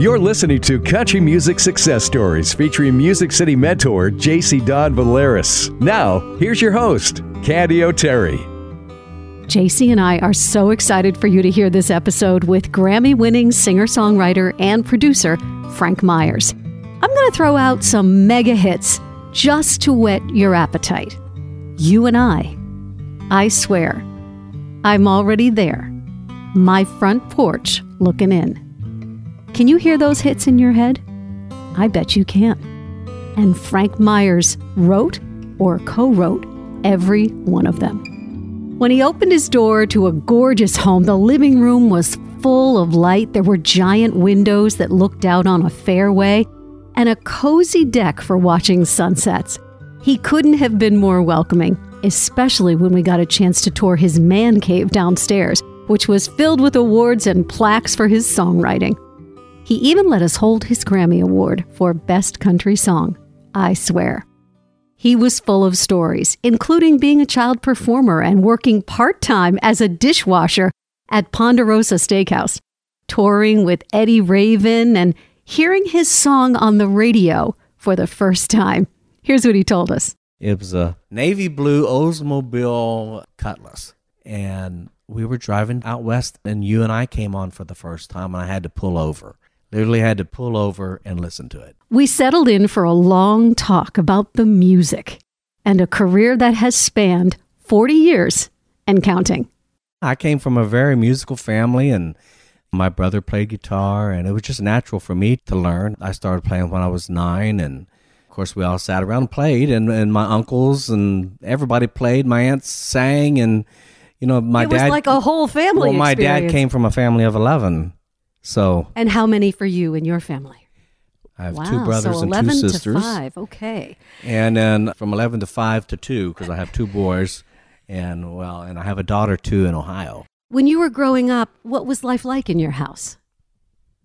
You're listening to Country Music Success Stories featuring Music City mentor J.C. Don Valeris. Now, here's your host, Kandi Oteri. J.C. and I are so excited for you to hear this episode with Grammy-winning singer-songwriter and producer Frank Myers. I'm going to throw out some mega hits just to whet your appetite. You and I Swear, I'm Already There, My Front Porch Looking In. Can you hear those hits in your head? I bet you can. And Frank Myers wrote or co-wrote every one of them. When he opened his door to a gorgeous home, the living room was full of light. There were giant windows that looked out on a fairway and a cozy deck for watching sunsets. He couldn't have been more welcoming, especially when we got a chance to tour his man cave downstairs, which was filled with awards and plaques for his songwriting. He even let us hold his Grammy Award for Best Country Song, I Swear. He was full of stories, including being a child performer and working part-time as a dishwasher at Ponderosa Steakhouse, touring with Eddie Raven, and hearing his song on the radio for the first time. Here's what he told us. It was a navy blue Oldsmobile Cutlass, and we were driving out west, and You and I came on for the first time, and I had to pull over. Literally had to pull over and listen to it. We settled in for a long talk about the music and a career that has spanned 40 years and counting. I came from a very musical family, and my brother played guitar, and it was just natural for me to learn. I started playing when I was 9, and of course we all sat around and played, and my uncles and everybody played. My aunts sang, and you know, my dad... It was like a whole family experience. Well, my dad came from a family of 11. So, and how many for you and your family? I have two brothers and 11 two sisters. To 5, okay. And then from 11 to 5 to 2, because I have two boys, and I have a daughter too in Ohio. When you were growing up, what was life like in your house?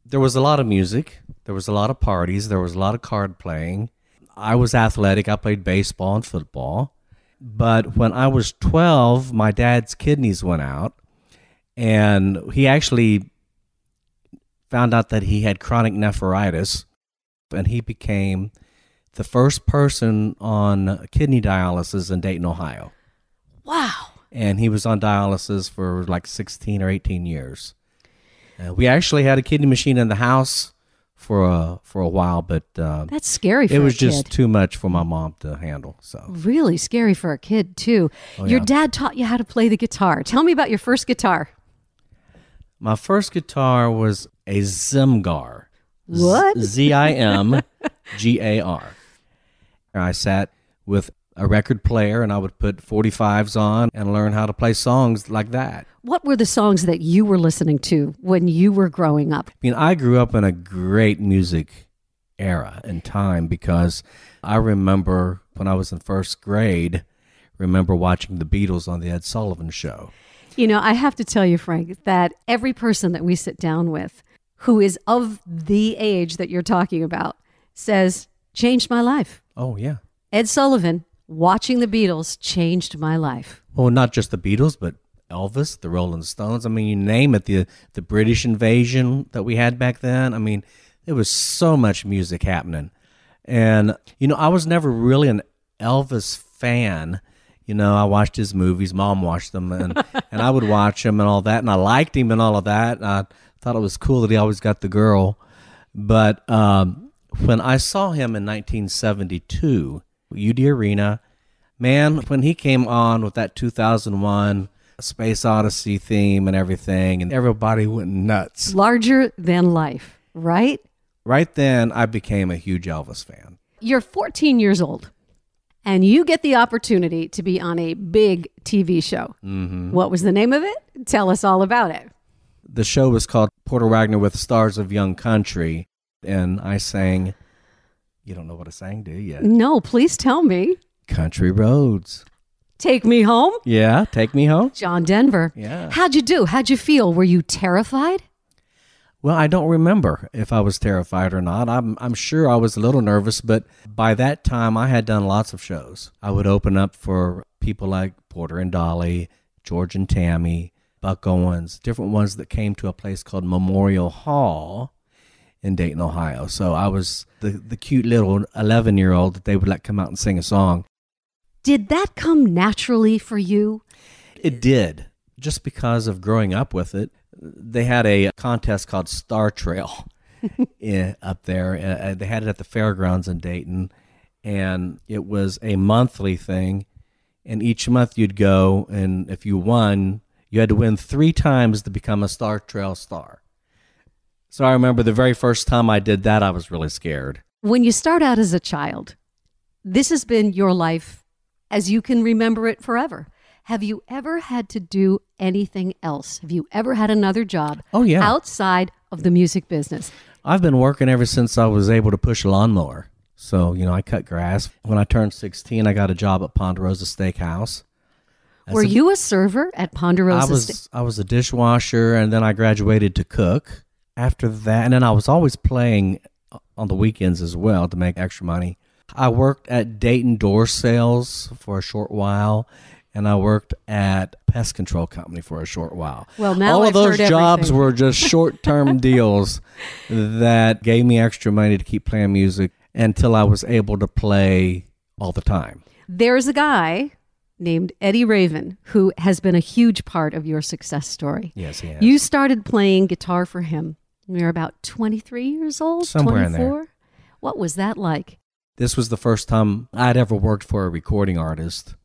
There was a lot of music. There was a lot of parties. There was a lot of card playing. I was athletic. I played baseball and football. But when I was 12, my dad's kidneys went out, and he actually found out that he had chronic nephritis, and he became the first person on kidney dialysis in Dayton, Ohio. Wow. And he was on dialysis for like 16 or 18 years. We actually had a kidney machine in the house for a while, but that's scary for a kid. It was just too much for my mom to handle. So really scary for a kid, too. Oh, your dad taught you how to play the guitar. Tell me about your first guitar. My first guitar was a Zimgar. What? Zimgar. I sat with a record player, and I would put 45s on and learn how to play songs like that. What were the songs that you were listening to when you were growing up? I mean, I grew up in a great music era and time, because I remember when I was in first grade, watching the Beatles on the Ed Sullivan show. You know, I have to tell you, Frank, that every person that we sit down with who is of the age that you're talking about says, changed my life. Oh, yeah. Ed Sullivan, watching the Beatles changed my life. Well, not just the Beatles, but Elvis, the Rolling Stones. I mean, you name it, the British invasion that we had back then. I mean, there was so much music happening. And, you know, I was never really an Elvis fan. You know, I watched his movies. Mom watched them, and I would watch him and all that, and I liked him and all of that. And I thought it was cool that he always got the girl. But when I saw him in 1972, UD Arena, man, when he came on with that 2001 Space Odyssey theme and everything, and everybody went nuts. Larger than life, right? Right then, I became a huge Elvis fan. You're 14 years old. And you get the opportunity to be on a big TV show. Mm-hmm. What was the name of it? Tell us all about it. The show was called Porter Wagner with Stars of Young Country. And I sang, you don't know what I sang, do you? No, please tell me. Country Roads. Take Me Home? Yeah, Take Me Home. John Denver. Yeah. How'd you do? How'd you feel? Were you terrified? Well, I don't remember if I was terrified or not. I'm sure I was a little nervous, but by that time I had done lots of shows. I would open up for people like Porter and Dolly, George and Tammy, Buck Owens, different ones that came to a place called Memorial Hall in Dayton, Ohio. So I was the cute little 11-year-old that they would let come out and sing a song. Did that come naturally for you? It did, just because of growing up with it. They had a contest called Star Trail up there. They had it at the fairgrounds in Dayton, and it was a monthly thing. And each month you'd go, and if you won, you had to win 3 times to become a Star Trail star. So I remember the very first time I did that, I was really scared. When you start out as a child, this has been your life as you can remember it forever. Have you ever had to do anything else? Have you ever had another job outside of the music business? I've been working ever since I was able to push a lawnmower. So, you know, I cut grass. When I turned 16, I got a job at Ponderosa Steakhouse. Were you a server at Ponderosa? I was a dishwasher, and then I graduated to cook after that. And then I was always playing on the weekends as well to make extra money. I worked at Dayton Door Sales for a short while. And I worked at pest control company for a short while. Well, now all of those jobs were just short-term deals that gave me extra money to keep playing music until I was able to play all the time. There's a guy named Eddie Raven who has been a huge part of your success story. Yes, he has. You started playing guitar for him when you were about 23 years old, somewhere 24. In there. What was that like? This was the first time I'd ever worked for a recording artist.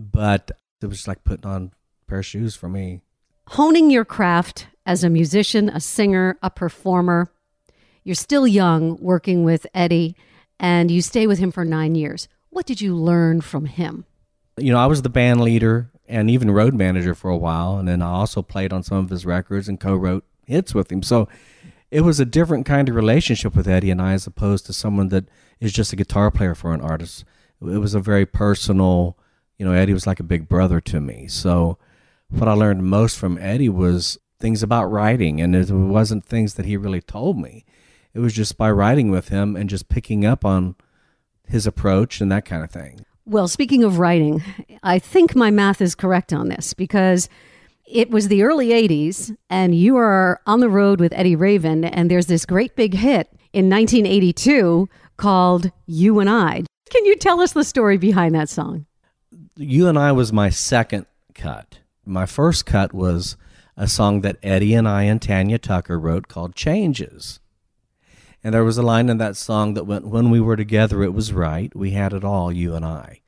But it was just like putting on a pair of shoes for me. Honing your craft as a musician, a singer, a performer. You're still young working with Eddie, and you stay with him for 9 years. What did you learn from him? You know, I was the band leader and even road manager for a while, and then I also played on some of his records and co-wrote hits with him. So it was a different kind of relationship with Eddie and I as opposed to someone that is just a guitar player for an artist. It was a very personal. You know, Eddie was like a big brother to me. So what I learned most from Eddie was things about writing, and it wasn't things that he really told me. It was just by writing with him and just picking up on his approach and that kind of thing. Well, speaking of writing, I think my math is correct on this because it was the early 80s and you are on the road with Eddie Raven, and there's this great big hit in 1982 called You and I. Can you tell us the story behind that song? You and I was my second cut. My first cut was a song that Eddie and I and Tanya Tucker wrote called Changes. And there was a line in that song that went, when we were together, it was right. We had it all, you and I.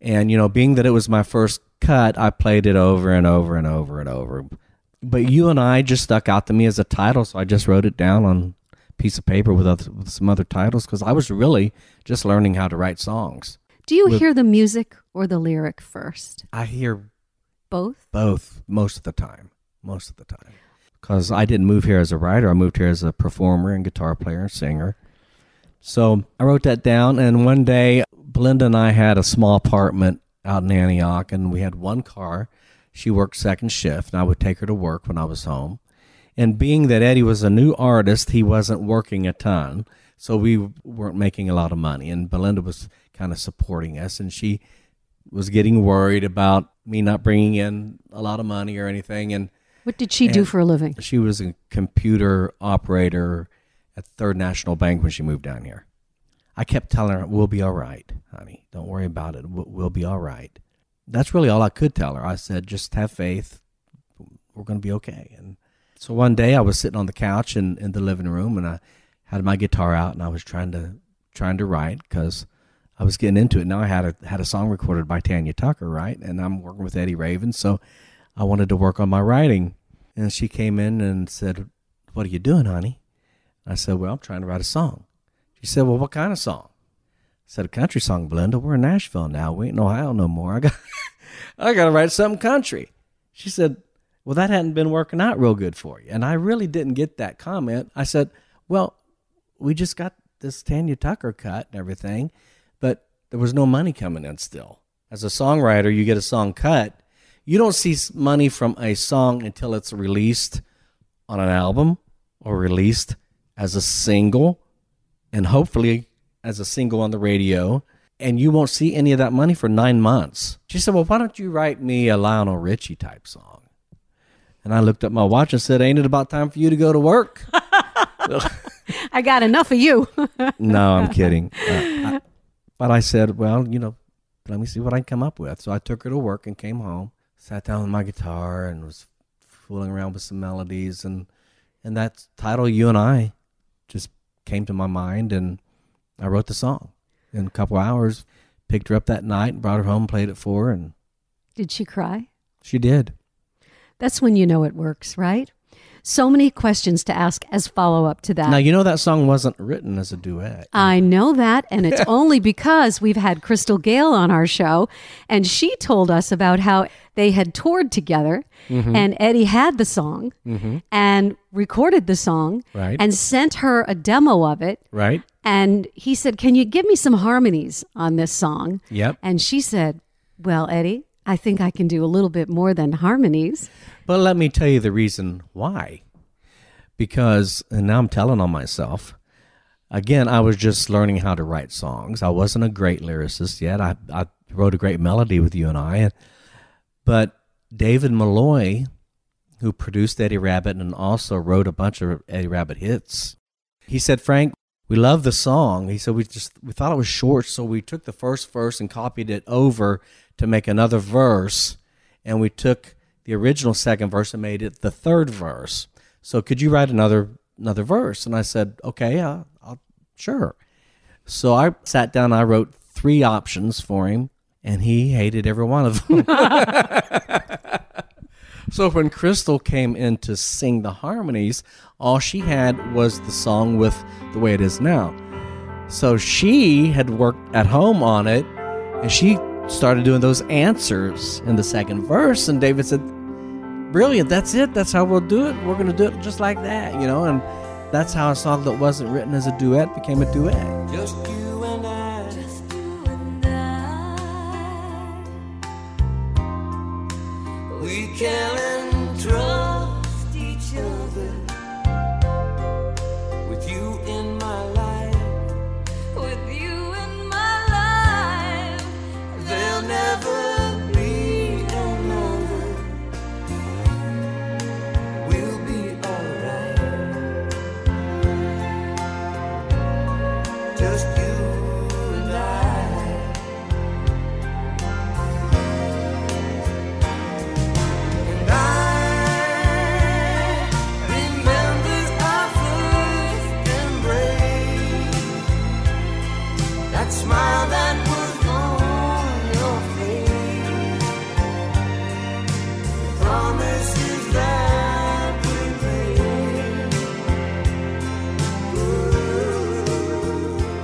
And, you know, being that it was my first cut, I played it over and over and over and over. But You and I just stuck out to me as a title, so I just wrote it down on a piece of paper with some other titles because I was really just learning how to write songs. Do you hear the music or the lyric first? I hear both. Both, most of the time. Because I didn't move here as a writer. I moved here as a performer and guitar player and singer. So I wrote that down. And one day, Belinda and I had a small apartment out in Antioch, and we had one car. She worked second shift, and I would take her to work when I was home. And being that Eddie was a new artist, he wasn't working a ton. So we weren't making a lot of money, and Belinda was kind of supporting us, and she was getting worried about me not bringing in a lot of money or anything. And what did she do for a living? She was a computer operator at Third National Bank when she moved down here. I kept telling her, we'll be all right, honey. Don't worry about it. We'll be all right. That's really all I could tell her. I said, just have faith. We're going to be okay. And so one day I was sitting on the couch in the living room, and I had my guitar out, and I was trying to write because I was getting into it. Now I had a song recorded by Tanya Tucker, right? And I'm working with Eddie Raven, so I wanted to work on my writing. And she came in and said, what are you doing, honey? I said, well, I'm trying to write a song. She said, well, what kind of song? I said, a country song, Belinda. We're in Nashville now. We ain't in Ohio no more. I got to write something country. She said, well, that hadn't been working out real good for you. And I really didn't get that comment. I said, well, we just got this Tanya Tucker cut and everything, but there was no money coming in still. As a songwriter, you get a song cut. You don't see money from a song until it's released on an album or released as a single and hopefully as a single on the radio, and you won't see any of that money for 9 months. She said, well, why don't you write me a Lionel Richie type song? And I looked at my watch and said, ain't it about time for you to go to work? I got enough of you. No, I'm kidding. But I said, well, you know, let me see what I come up with. So I took her to work and came home, sat down with my guitar and was fooling around with some melodies. And that title, You and I, just came to my mind, and I wrote the song in a couple hours. Picked her up that night, brought her home, played it for her. And did she cry? She did. That's when you know it works, right? So many questions to ask as follow-up to that. Now, you know that song wasn't written as a duet. I know that, and it's only because we've had Crystal Gayle on our show, and she told us about how they had toured together, mm-hmm. and Eddie had the song, mm-hmm. and recorded the song, right. and sent her a demo of it. Right. And he said, can you give me some harmonies on this song? Yep. And she said, well, Eddie, I think I can do a little bit more than harmonies. But let me tell you the reason why. Because, and now I'm telling on myself, again, I was just learning how to write songs. I wasn't a great lyricist yet. I wrote a great melody with You and I. But David Malloy, who produced Eddie Rabbitt and also wrote a bunch of Eddie Rabbitt hits, he said, Frank, we love the song. He said, we thought it was short, so we took the first verse and copied it over to make another verse, and we took the original second verse and made it the third verse. So could you write another verse? And I said, okay, sure. So I sat down, I wrote three options for him, and he hated every one of them. So when Crystal came in to sing the harmonies, all she had was the song with The Way It Is Now. So she had worked at home on it, and she started doing those answers in the second verse. And David said, brilliant, that's it. That's how we'll do it. We're going to do it just like that, you know. And that's how a song that wasn't written as a duet became a duet. Just you and I. Just you and I. We can trust each other.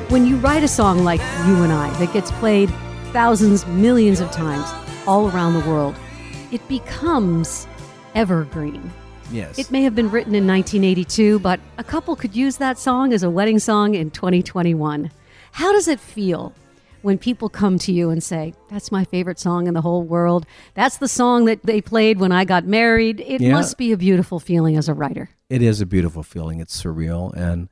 When you write a song like You and I that gets played thousands, millions of times all around the world, it becomes evergreen. Yes. It may have been written in 1982, but a couple could use that song as a wedding song in 2021. How does it feel when people come to you and say, that's my favorite song in the whole world. That's the song that they played when I got married. It must be a beautiful feeling as a writer. It is a beautiful feeling. It's surreal. And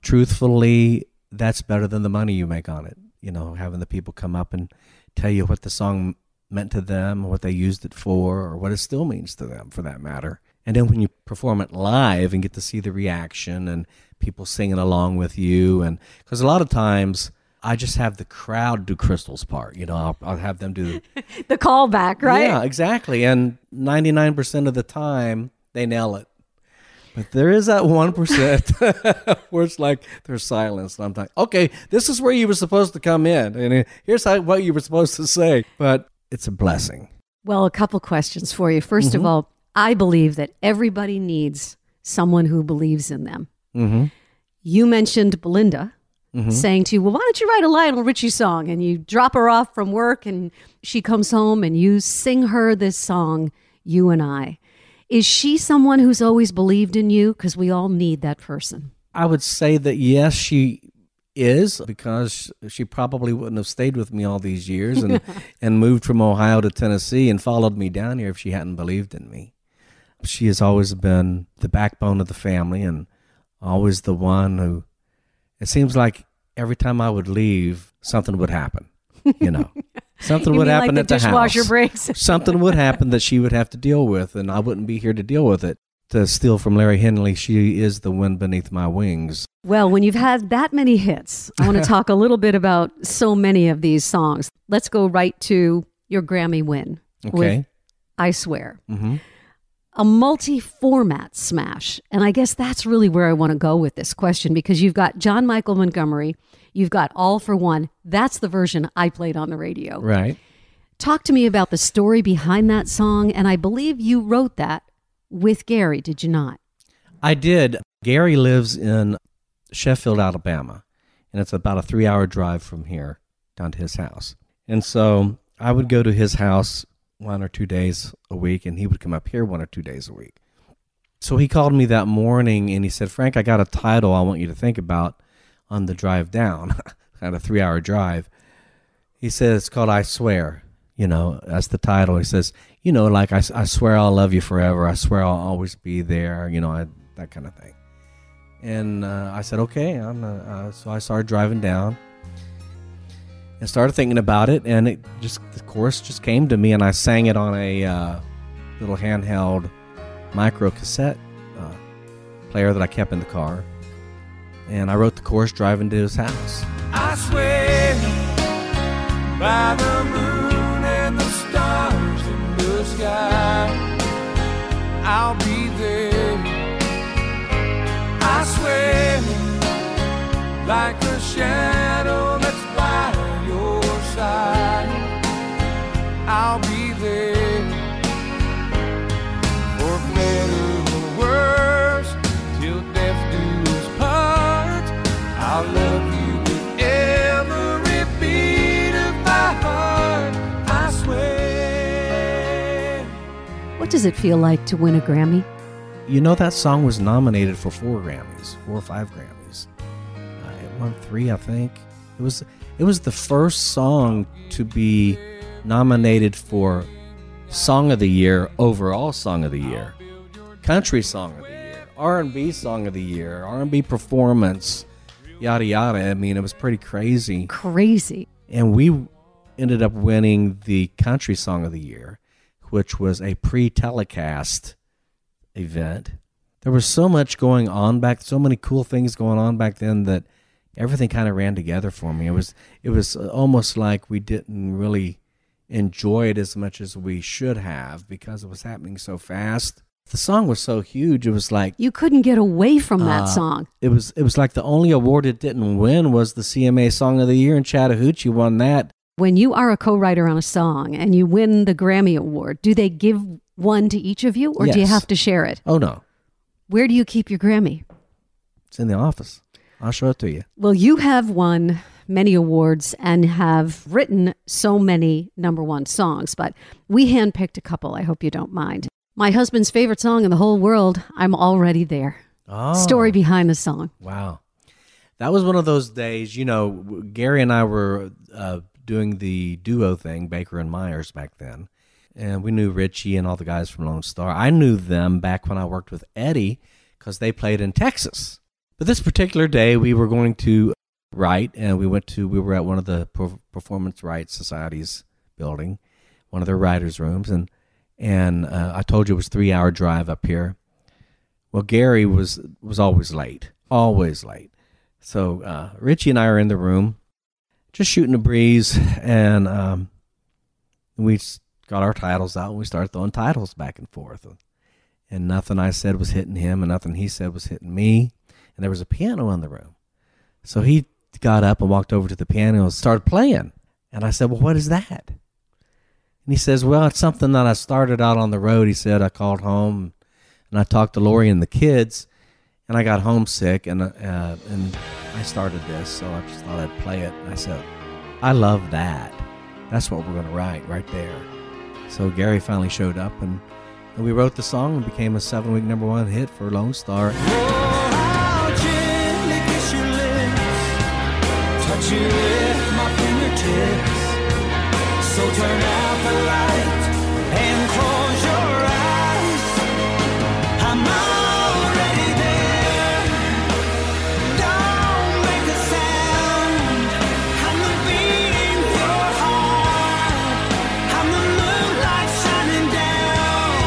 truthfully, that's better than the money you make on it. You know, having the people come up and tell you what the song meant to them, or what they used it for, or what it still means to them for that matter. And then when you perform it live and get to see the reaction and people singing along with you. And because a lot of times I just have the crowd do Crystal's part. You know, I'll have them do the callback, right? Yeah, exactly. And 99% of the time they nail it. But there is that 1% where it's like there's silence. And I'm like, okay, this is where you were supposed to come in. And here's what you were supposed to say. But it's a blessing. Well, a couple questions for you. First mm-hmm. of all, I believe that everybody needs someone who believes in them. Mm-hmm. You mentioned Belinda mm-hmm. saying to you, well, why don't you write a Lionel Richie song? And you drop her off from work and she comes home and you sing her this song, You and I. Is she someone who's always believed in you? Because we all need that person. I would say that, yes, she is, because she probably wouldn't have stayed with me all these years and, and moved from Ohio to Tennessee and followed me down here if she hadn't believed in me. She has always been the backbone of the family and always the one who, it seems like every time I would leave, something would happen, you know. Something would happen at the dishwasher breaks. Something would happen that she would have to deal with, and I wouldn't be here to deal with it. To steal from Larry Henley, she is the wind beneath my wings. Well, when you've had that many hits, I want to talk a little bit about so many of these songs. Let's go right to your Grammy win. Okay. With I Swear. Mm-hmm. A multi-format smash. And I guess that's really where I want to go with this question, because you've got John Michael Montgomery, you've got All for One. That's the version I played on the radio. Right. Talk to me about the story behind that song. And I believe you wrote that with Gary, did you not? I did. Gary lives in Sheffield, Alabama, and it's about a 3-hour drive from here down to his house. And so I would go to his house 1 or 2 days a week, and he would come up here 1 or 2 days a week. So he called me that morning and he said, Frank, I got a title I want you to think about on the drive down, kind of 3-hour drive. He says, it's called I Swear, you know, that's the title. He says, you know, like I swear I'll love you forever. I swear I'll always be there, you know, that kind of thing. And I said, okay. So I started driving down and started thinking about it, and the chorus just came to me, and I sang it on a little handheld micro cassette player that I kept in the car, and I wrote the chorus driving to his house. I swear by the moon and the stars in the sky, I'll be there. I swear like a shadow that's by your side, I'll be there. For better or worse, till death do us part, I'll love you with every beat of my heart. I swear. What does it feel like to win a Grammy? You know, that song was nominated for 4 or 5 Grammys. It won 3, I think. It was the first song to be nominated for Song of the Year, Overall Song of the Year, Country Song of the Year, R&B Song of the Year, R&B Performance, yada, yada. I mean, it was pretty crazy. Crazy. And we ended up winning the Country Song of the Year, which was a pre-telecast event. There was so much going on so many cool things going on back then that everything kind of ran together for me. It was almost like we didn't really enjoy it as much as we should have, because it was happening so fast. The song was so huge. It was like you couldn't get away from that song. It was like the only award it didn't win was the CMA Song of the Year, and Chattahoochee won that. When you are a co-writer on a song and you win the Grammy Award, do they give one to each of you, or yes, do you have to share it? Oh, no. Where do you keep your Grammy? It's in the office. I'll show it to you. Well, you have won many awards and have written so many #1 songs, but we handpicked a couple. I hope you don't mind. My husband's favorite song in the whole world, I'm Already There. Oh. Story behind the song. Wow. That was one of those days, you know, Gary and I were doing the duo thing, Baker and Myers, back then. And we knew Richie and all the guys from Lone Star. I knew them back when I worked with Eddie, because they played in Texas. But this particular day, we were going to write, and we were at one of the Performance Rights Society's building, one of their writers' rooms, and I told you it was a 3-hour drive up here. Well, Gary was always late. So Richie and I are in the room, just shooting a breeze, and we got our titles out, and we started throwing titles back and forth. And nothing I said was hitting him, and nothing he said was hitting me. And there was a piano in the room. So he got up and walked over to the piano and started playing. And I said, well, what is that? And he says, well, it's something that I started out on the road. He said, I called home and I talked to Lori and the kids, and I got homesick, and I started this. So I just thought I'd play it. And I said, I love that. That's what we're going to write right there. So Gary finally showed up, and we wrote the song, and became a 7-week #1 hit for Lone Star. You lift my fingertips, so turn out the light and close your eyes. I'm already there. Don't make a sound. I'm the beat in your heart. I'm the moonlight shining down.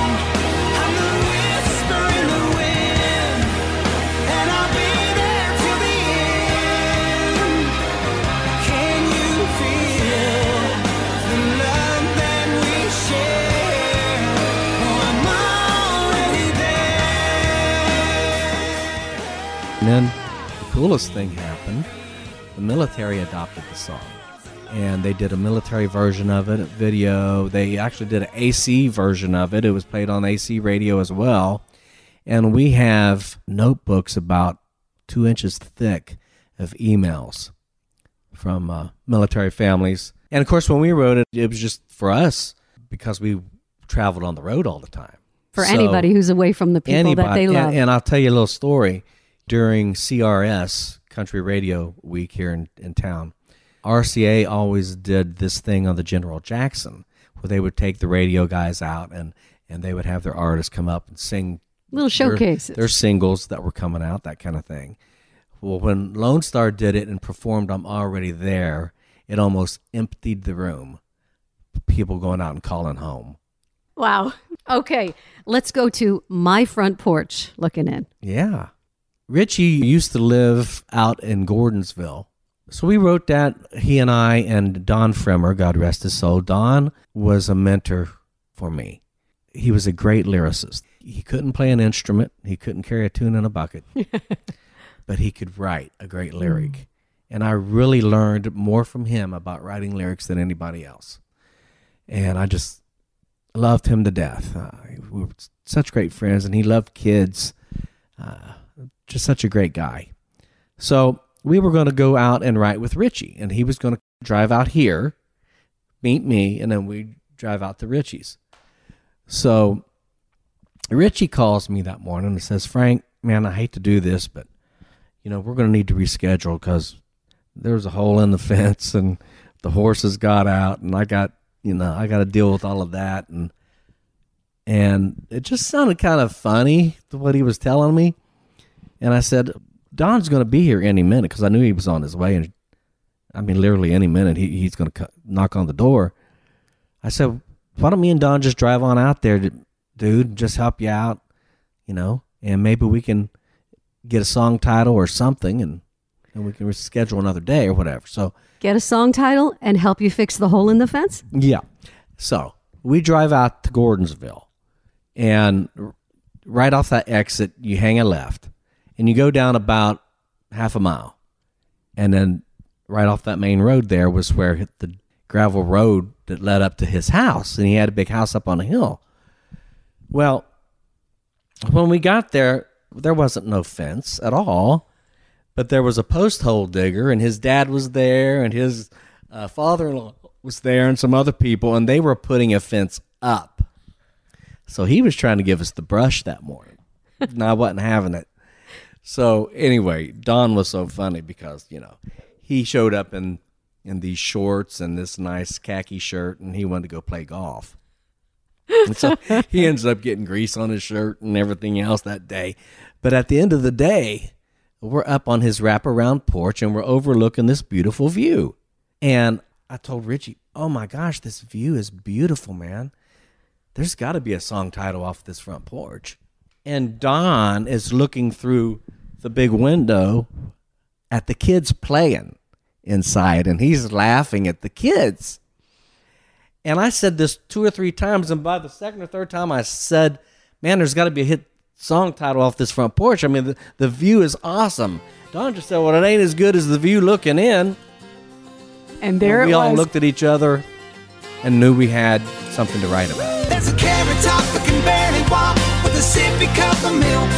I'm the whisper in the wind, and I'll be there till the And then the coolest thing happened. The military adopted the song. And they did a military version of it, a video. They actually did an AC version of it. It was played on AC radio as well. And we have notebooks about 2 inches thick of emails from military families. And, of course, when we wrote it, it was just for us because we traveled on the road all the time. For so anybody who's away from the people that they love. And I'll tell you a little story. During CRS, Country Radio Week here in town, RCA always did this thing on the General Jackson where they would take the radio guys out and they would have their artists come up and sing little showcases, their singles that were coming out, that kind of thing. Well, when Lone Star did it and performed I'm Already There, it almost emptied the room. People going out and calling home. Wow. Okay. Let's go to my front porch looking in. Yeah. Richie used to live out in Gordonsville. So we wrote that, he and I, and Don Fremer, God rest his soul. Don was a mentor for me. He was a great lyricist. He couldn't play an instrument. He couldn't carry a tune in a bucket. But he could write a great lyric. Mm. And I really learned more from him about writing lyrics than anybody else. And I just loved him to death. We were such great friends, and he loved kids. Just such a great guy. So we were going to go out and write with Richie, and he was going to drive out here, meet me, and then we'd drive out to Richie's. So Richie calls me that morning and says, Frank, man, I hate to do this, but, you know, we're going to need to reschedule because there's a hole in the fence and the horses got out, and I got to deal with all of that. And it just sounded kind of funny, what he was telling me. And I said, Don's going to be here any minute, because I knew he was on his way. And I mean, literally any minute, he's going to knock on the door. I said, why don't me and Don just drive on out there, dude, just help you out, you know, and maybe we can get a song title or something, and we can reschedule another day or whatever. So get a song title and help you fix the hole in the fence? Yeah. So we drive out to Gordonsville, and right off that exit, you hang a left. And you go down about half a mile. And then right off that main road there was where the gravel road that led up to his house. And he had a big house up on a hill. Well, when we got there, there wasn't no fence at all. But there was a post hole digger, and his dad was there, and his father-in-law was there, and some other people. And they were putting a fence up. So he was trying to give us the brush that morning. And I wasn't having it. So anyway, Don was so funny because, you know, he showed up in these shorts and this nice khaki shirt, and he wanted to go play golf. And so he ends up getting grease on his shirt and everything else that day. But at the end of the day, we're up on his wraparound porch, and we're overlooking this beautiful view. And I told Richie, oh, my gosh, this view is beautiful, man. There's got to be a song title off this front porch. And Don is looking through the big window at the kids playing inside, and he's laughing at the kids. And I said this 2 or 3 times, and by the second or third time I said, man, there's got to be a hit song title off this front porch. I mean, the view is awesome. Don just said, well, it ain't as good as the view looking in. And there and we it all was. Looked at each other and knew we had something to write about. That's a carrot top that can barely walk with a sippy cup of milk.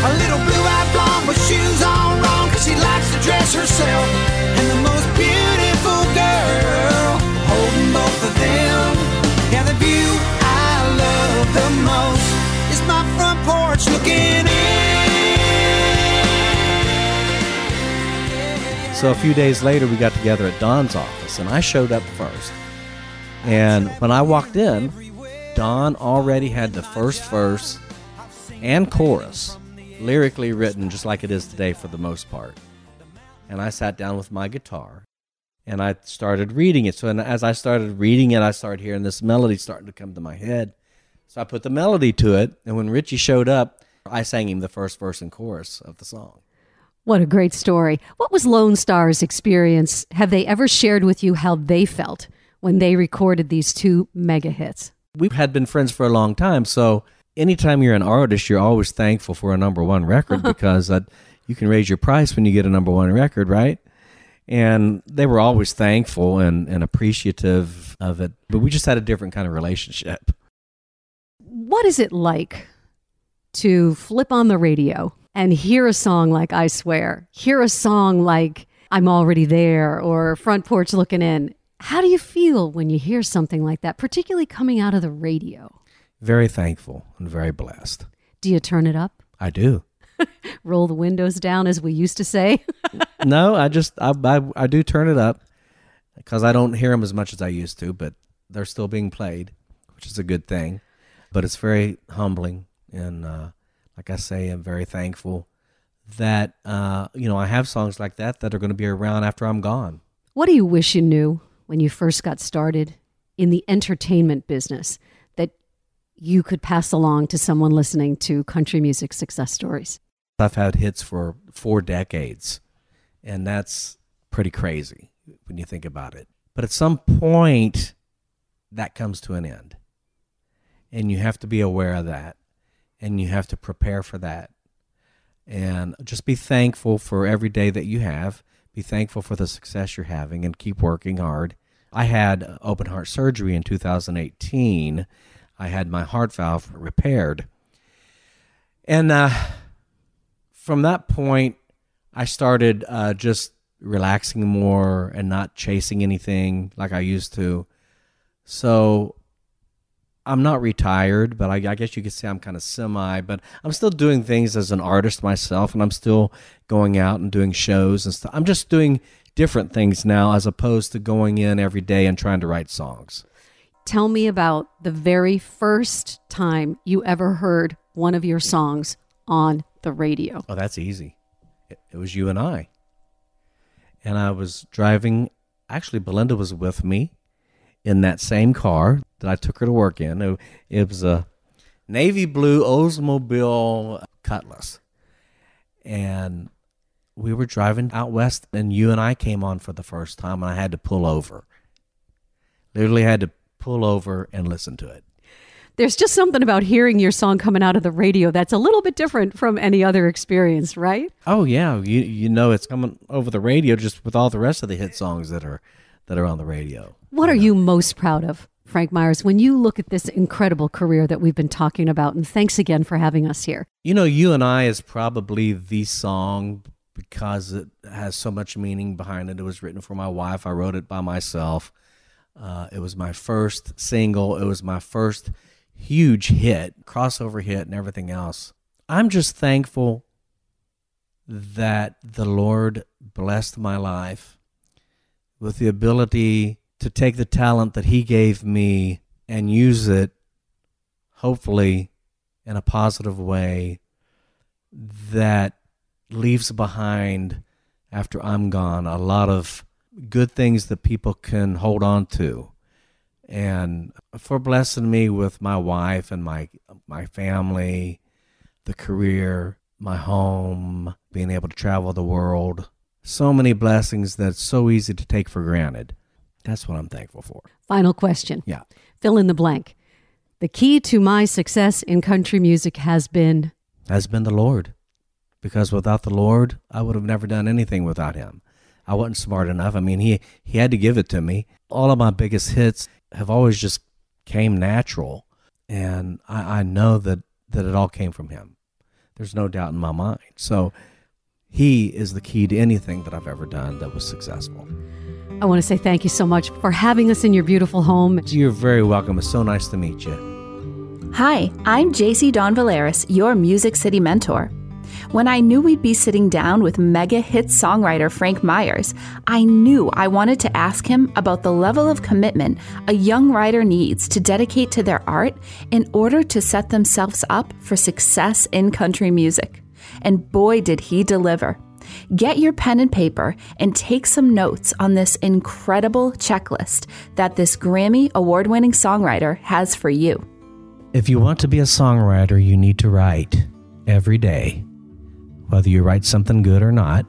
A little blue-eyed blonde with shoes on wrong, because she likes to dress herself. And the most beautiful girl holding both of them. Yeah, the view I love the most is my front porch looking in. So a few days later, we got together at Don's office, and I showed up first. And when I walked in, Don already had the first verse and chorus lyrically written just like it is today for the most part. And I sat down with my guitar, and I started reading it. So as I started reading it, I started hearing this melody starting to come to my head. So I put the melody to it, and when Richie showed up, I sang him the first verse and chorus of the song. What a great story. What was Lone Star's experience? Have they ever shared with you how they felt when they recorded these two mega hits? We had been friends for a long time, so anytime you're an artist, you're always thankful for a number one record because you can raise your price when you get a #1 record, right? And they were always thankful and appreciative of it. But we just had a different kind of relationship. What is it like to flip on the radio and hear a song like I Swear, hear a song like I'm Already There or Front Porch Looking In? How do you feel when you hear something like that, particularly coming out of the radio? Very thankful and very blessed. Do you turn it up? I do. Roll the windows down, as we used to say. No, I do turn it up because I don't hear them as much as I used to, but they're still being played, which is a good thing. But it's very humbling, and like I say, I'm very thankful that I have songs like that that are going to be around after I'm gone. What do you wish you knew when you first got started in the entertainment business that you could pass along to someone listening to country music success stories? I've had hits for 4 decades, and that's pretty crazy when you think about it. But at some point, that comes to an end, and you have to be aware of that, and you have to prepare for that, and just be thankful for every day that you have. Be thankful for the success you're having and keep working hard. I had open heart surgery in 2018. I had my heart valve repaired. And from that point, I started just relaxing more and not chasing anything like I used to. So I'm not retired, but I guess you could say I'm kind of semi, but I'm still doing things as an artist myself, and I'm still going out and doing shows and stuff. I'm just doing different things now as opposed to going in every day and trying to write songs. Tell me about the very first time you ever heard one of your songs on the radio. Oh, that's easy. It was You and I. And I was driving. Actually, Belinda was with me in that same car that I took her to work in. It was a navy blue Oldsmobile Cutlass. And we were driving out west, and You and I came on for the first time, and I had to pull over. Literally had to pull over and listen to it. There's just something about hearing your song coming out of the radio that's a little bit different from any other experience, right? Oh, yeah. You know it's coming over the radio just with all the rest of the hit songs that are on the radio. What are you most proud of, Frank Myers, when you look at this incredible career that we've been talking about? And thanks again for having us here. You and I is probably the song because it has so much meaning behind it. It was written for my wife. I wrote it by myself. It was my first single. It was my first huge hit, crossover hit, and everything else. I'm just thankful that the Lord blessed my life with the ability to take the talent that he gave me and use it, hopefully, in a positive way that leaves behind, after I'm gone, a lot of good things that people can hold on to. And for blessing me with my wife and my family, the career, my home, being able to travel the world, so many blessings that's so easy to take for granted. That's what I'm thankful for. Final question. Yeah. Fill in the blank. The key to my success in country music has been the Lord. Because without the Lord, I would have never done anything without him. I wasn't smart enough. I mean, he had to give it to me. All of my biggest hits have always just came natural. And I know that it all came from him. There's no doubt in my mind. So he is the key to anything that I've ever done that was successful. I want to say thank you so much for having us in your beautiful home. You're very welcome. It's so nice to meet you. Hi, I'm J.C. Don Valeris, your Music City mentor. When I knew we'd be sitting down with mega hit songwriter Frank Myers, I knew I wanted to ask him about the level of commitment a young writer needs to dedicate to their art in order to set themselves up for success in country music. And boy, did he deliver. Get your pen and paper and take some notes on this incredible checklist that this Grammy award-winning songwriter has for you. If you want to be a songwriter, you need to write every day. Whether you write something good or not,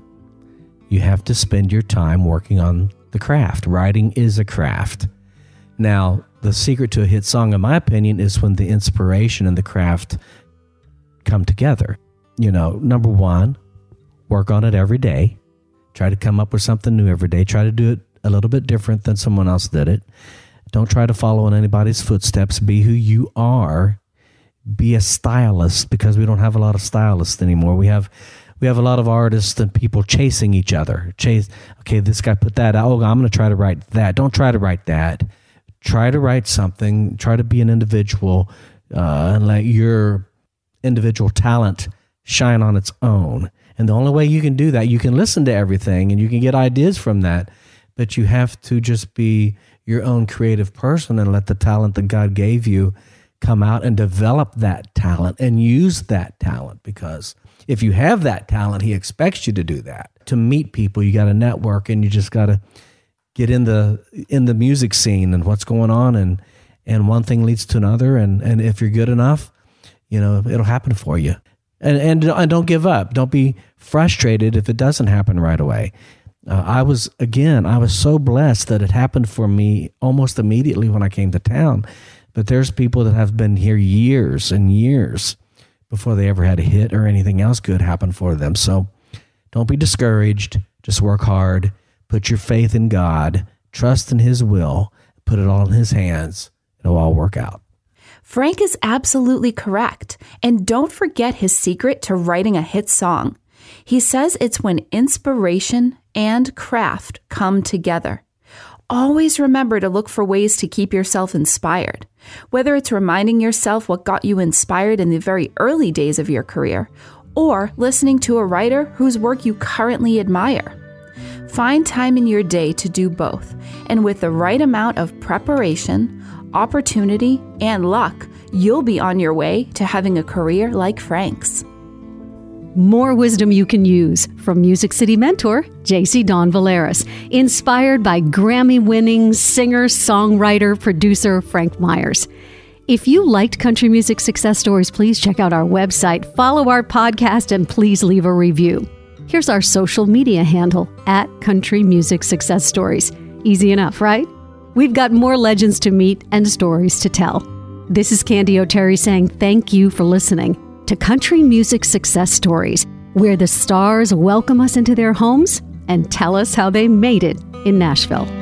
you have to spend your time working on the craft. Writing is a craft. Now, the secret to a hit song, in my opinion, is when the inspiration and the craft come together. Number one, work on it every day, try to come up with something new every day, try to do it a little bit different than someone else did it. Don't try to follow in anybody's footsteps. Be who you are. Be a stylist, because we don't have a lot of stylists anymore. We have a lot of artists and people chasing each other. Okay, this guy put that out. Oh, I'm going to try to write that. Don't try to write that. Try to write something. Try to be an individual and let your individual talent shine on its own. And the only way you can do that, you can listen to everything and you can get ideas from that, but you have to just be your own creative person and let the talent that God gave you come out and develop that talent and use that talent, because if you have that talent, he expects you to do that. To meet people, you got to network, and you just got to get in the music scene and what's going on, and one thing leads to another, and if you're good enough, you know, it'll happen for you. And don't give up. Don't be frustrated if it doesn't happen right away. I was so blessed that it happened for me almost immediately when I came to town. But there's people that have been here years and years before they ever had a hit or anything else good happen for them. So don't be discouraged. Just work hard. Put your faith in God. Trust in his will. Put it all in his hands. It'll all work out. Frank is absolutely correct. And don't forget his secret to writing a hit song. He says it's when inspiration and craft come together. Always remember to look for ways to keep yourself inspired. Whether it's reminding yourself what got you inspired in the very early days of your career, or listening to a writer whose work you currently admire. Find time in your day to do both, and with the right amount of preparation, opportunity, and luck, you'll be on your way to having a career like Frank's. More wisdom you can use from Music City mentor J.C. Don Valeris, inspired by Grammy-winning singer, songwriter, producer Frank Myers. If you liked Country Music Success Stories, please check out our website, follow our podcast, and please leave a review. Here's our social media handle, @Country Music Success Stories. Easy enough, right? We've got more legends to meet and stories to tell. This is Kandi Oteri saying thank you for listening to Country Music Success Stories, where the stars welcome us into their homes and tell us how they made it in Nashville.